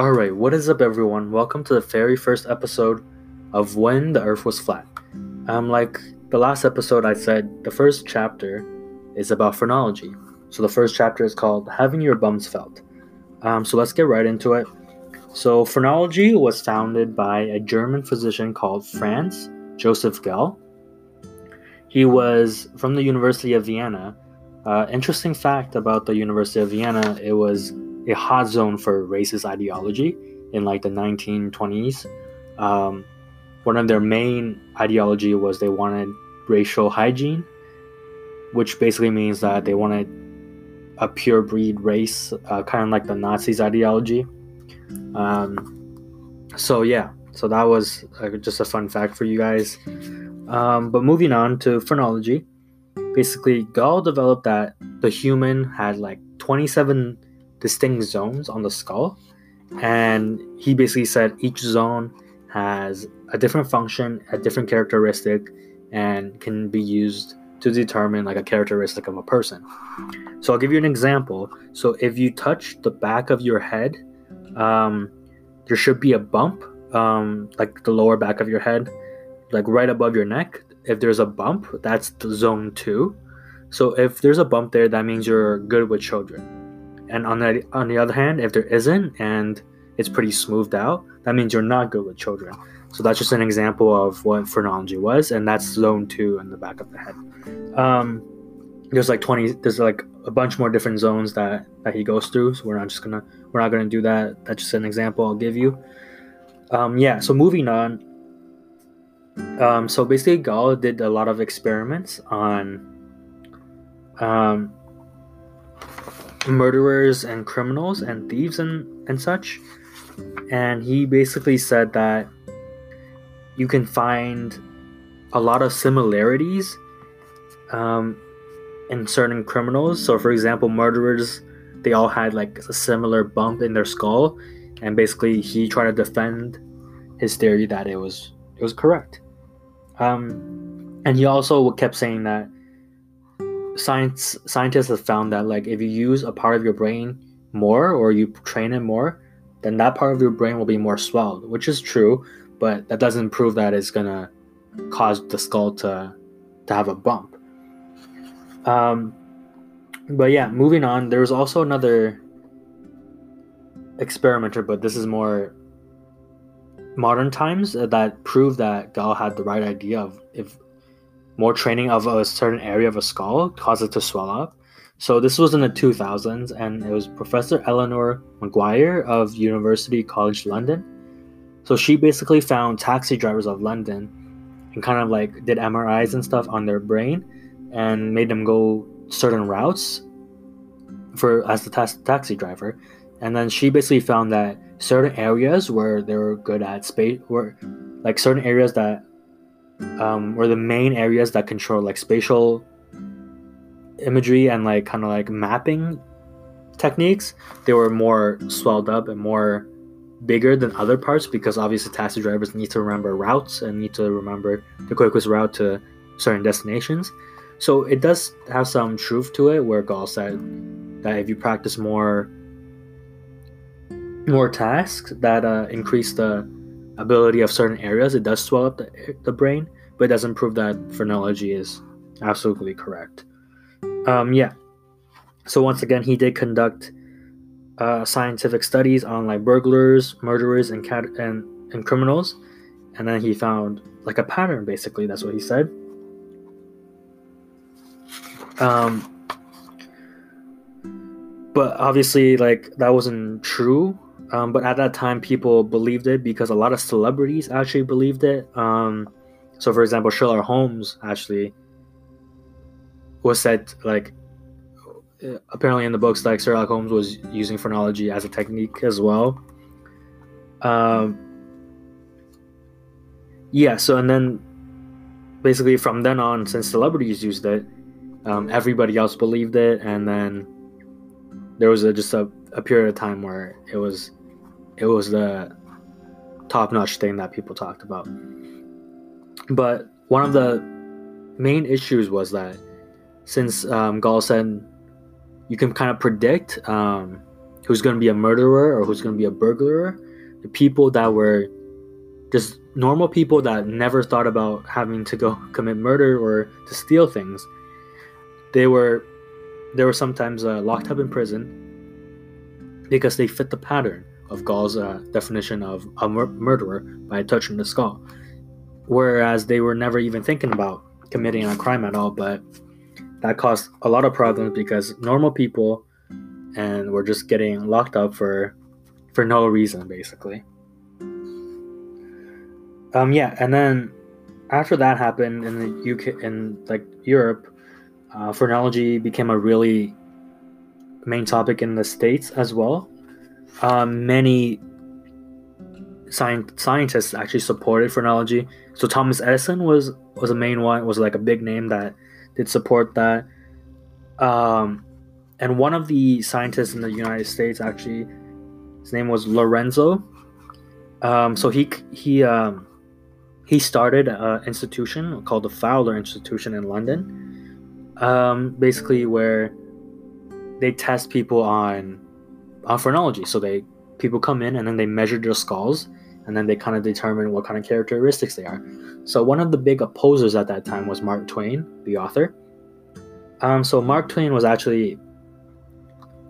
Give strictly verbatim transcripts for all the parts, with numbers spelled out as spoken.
Alright, what is up everyone? Welcome to the very first episode of When the Earth Was Flat. Um, like the last episode I said, the first chapter is about phrenology. So the first chapter is called Having Your Bums Felt. Um, so let's get right into it. So phrenology was founded by a German physician called Franz Joseph Gall. He was from the University of Vienna. Uh, interesting fact about the University of Vienna, it was a hot zone for racist ideology in like the nineteen twenties. Um, one of their main ideology was they wanted racial hygiene, which basically means that they wanted a pure breed race, uh, kind of like the Nazis ideology. Um, so yeah, so that was uh, just a fun fact for you guys. Um, but moving on to phrenology, basically Gall developed that the human had like twenty-seven distinct zones on the skull, and he basically said each zone has a different function, a different characteristic, and can be used to determine like a characteristic of a person. So I'll give you an example. So if you touch the back of your head, um, there should be a bump, um, like the lower back of your head, like right above your neck. If there's a bump, that's the zone two. So if there's a bump there, that means you're good with children. And on the, on the other hand, if there isn't and it's pretty smoothed out, that means you're not good with children. So that's just an example of what phrenology was, and that's zone two in the back of the head. Um, there's like twenty, there's like a bunch more different zones that, that he goes through. So we're not just gonna, we're not gonna do that. That's just an example I'll give you. Um, yeah. So moving on. Um, so basically, Gall did a lot of experiments on. Um, murderers and criminals and thieves and and such, and he basically said that you can find a lot of similarities um in certain criminals. So for example, murderers, they all had like a similar bump in their skull, and basically he tried to defend his theory that it was it was correct. Um and he also kept saying that Science scientists have found that like if you use a part of your brain more, or you train it more, then that part of your brain will be more swelled, which is true, but that doesn't prove that it's gonna cause the skull to to have a bump. Um, but yeah, moving on. There's also another experimenter, but this is more modern times, that proved that Gall had the right idea of if more training of a certain area of a skull caused it to swell up. So this was in the two thousands, and it was Professor Eleanor Maguire of University College London. So she basically found taxi drivers of London and kind of like did M R Is and stuff on their brain and made them go certain routes for as the ta- taxi driver. And then she basically found that certain areas where they were good at space, were like certain areas that Um, were the main areas that control like spatial imagery and like kind of like mapping techniques. They were more swelled up and more bigger than other parts, because obviously taxi drivers need to remember routes and need to remember the quickest route to certain destinations. So it does have some truth to it, where Gall said that if you practice more more tasks that uh, increase the ability of certain areas, it does swell up the, the brain, but it doesn't prove that phrenology is absolutely correct. Um, yeah. So once again, he did conduct uh, scientific studies on like burglars, murderers, and, cat- and and criminals, and then he found like a pattern. Basically, that's what he said. Um, but obviously, like that wasn't true. Um, but at that time, people believed it, because a lot of celebrities actually believed it. Um, so, for example, Sherlock Holmes actually was said, like, apparently in the books, like, Sherlock Holmes was using phrenology as a technique as well. Um, yeah, so, and then, basically, from then on, since celebrities used it, um, everybody else believed it, and then there was a, just a, a period of time where it was it was the top-notch thing that people talked about. But one of the main issues was that since um, Gall said you can kind of predict um, who's going to be a murderer or who's going to be a burglar, the people that were just normal people that never thought about having to go commit murder or to steal things, they were they were sometimes uh, locked up in prison because they fit the pattern of Gall's uh, definition of a mur- murderer by touching the skull, whereas they were never even thinking about committing a crime at all. But that caused a lot of problems because normal people and were just getting locked up for for no reason, basically. Um, yeah, and then after that happened in the U K, in like Europe, uh, phrenology became a really main topic in the States as well. Um, many sci- scientists actually supported phrenology. So Thomas Edison was was a main one, was like a big name that did support that. Um, and one of the scientists in the United States, actually, his name was Lorenzo. Um, so he he. Um, He started an institution called the Fowler Institution in London, um, basically where they test people on on phrenology. So they people come in and then they measure their skulls and then they kind of determine what kind of characteristics they are. So one of the big opposers at that time was Mark Twain, the author. Um, so Mark Twain was actually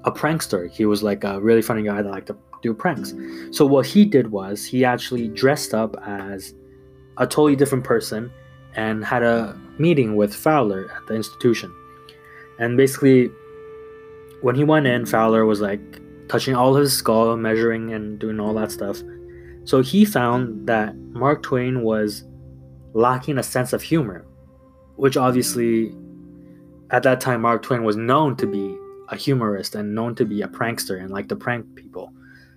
a prankster. He was like a really funny guy that liked to do pranks. So what he did was he actually dressed up as a totally different person and had a meeting with Fowler at the institution. And basically when he went in, Fowler was like touching all of his skull, measuring and doing all that stuff. So he found that Mark Twain was lacking a sense of humor, which obviously at that time Mark Twain was known to be a humorist and known to be a prankster and like to prank people.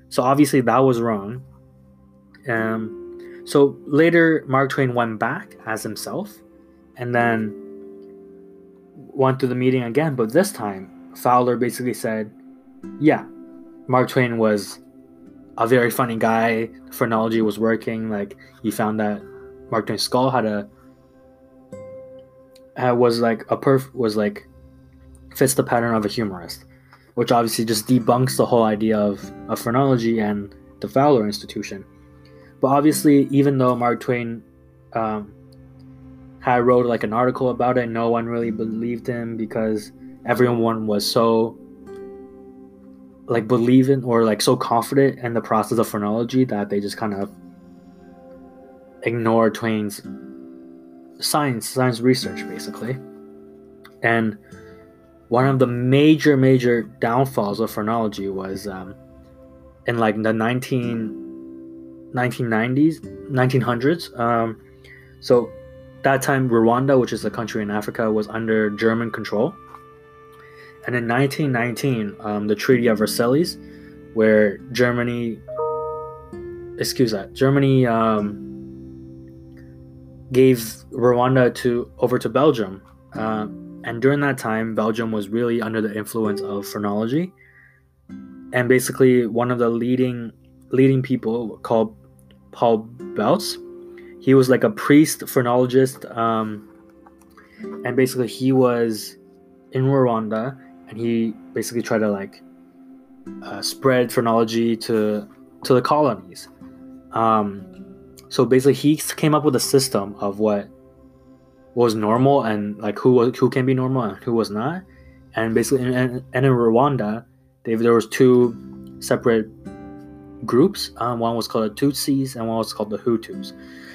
So obviously that was wrong. Um, So later, Mark Twain went back as himself and then went to the meeting again. But this time, Fowler basically said, yeah, Mark Twain was a very funny guy. Phrenology was working. Like, he found that Mark Twain's skull had a, had, was like a perf, was like, fits the pattern of a humorist, which obviously just debunks the whole idea of, of phrenology and the Fowler Institution. But obviously, even though Mark Twain um, had wrote like an article about it, no one really believed him because everyone was so like believing or like so confident in the process of phrenology that they just kind of ignored Twain's science science research, basically. And one of the major major downfalls of phrenology was um, in like the nineteen nineteen nineties, nineteen hundreds. Um, so that time, Rwanda, which is a country in Africa, was under German control. And in nineteen nineteen, um, the Treaty of Versailles, where Germany, excuse that, Germany um, gave Rwanda to over to Belgium. Uh, and during that time, Belgium was really under the influence of phrenology. And basically, one of the leading leading people called Paul Bouts. He was like a priest, phrenologist, um, and basically he was in Rwanda, and he basically tried to like uh, spread phrenology to to the colonies. Um, so basically, he came up with a system of what was normal and like who was, who can be normal and who was not. And basically, and, and in Rwanda, they, there was two separate groups. Um, one was called the Tutsis and one was called the Hutus.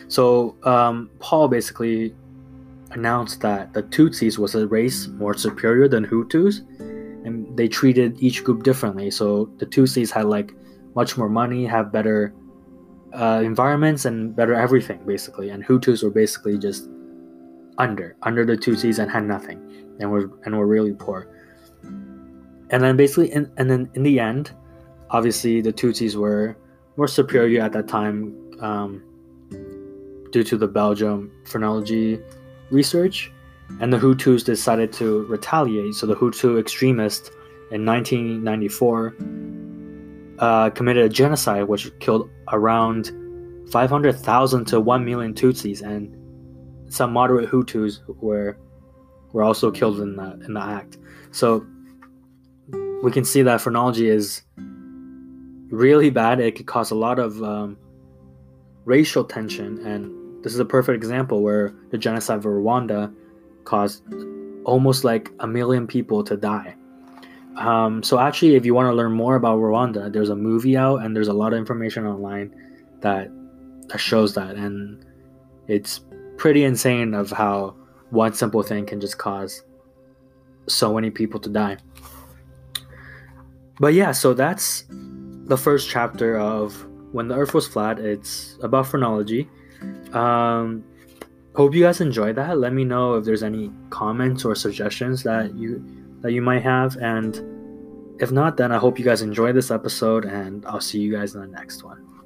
So um, Paul basically announced that the Tutsis was a race more superior than Hutus, and they treated each group differently. So the Tutsis had like much more money, have better uh, environments and better everything basically, and Hutus were basically just under under the Tutsis and had nothing and were and were really poor. And then basically in, and then in the end, obviously, the Tutsis were more superior at that time um, due to the Belgium phrenology research, and the Hutus decided to retaliate. So the Hutu extremists in nineteen ninety-four uh, committed a genocide which killed around five hundred thousand to one million Tutsis, and some moderate Hutus were were also killed in the in the act. So we can see that phrenology is really bad. It could cause a lot of um, racial tension, and this is a perfect example where the genocide of Rwanda caused almost like a million people to die. Um, so actually, if you want to learn more about Rwanda, there's a movie out, and there's a lot of information online that, that shows that, and it's pretty insane of how one simple thing can just cause so many people to die. But yeah, so that's the first chapter of When the Earth Was Flat. It's about phrenology. Um, hope you guys enjoyed that. Let me know if there's any comments or suggestions that you that you might have. And if not, then I hope you guys enjoyed this episode, and I'll see you guys in the next one.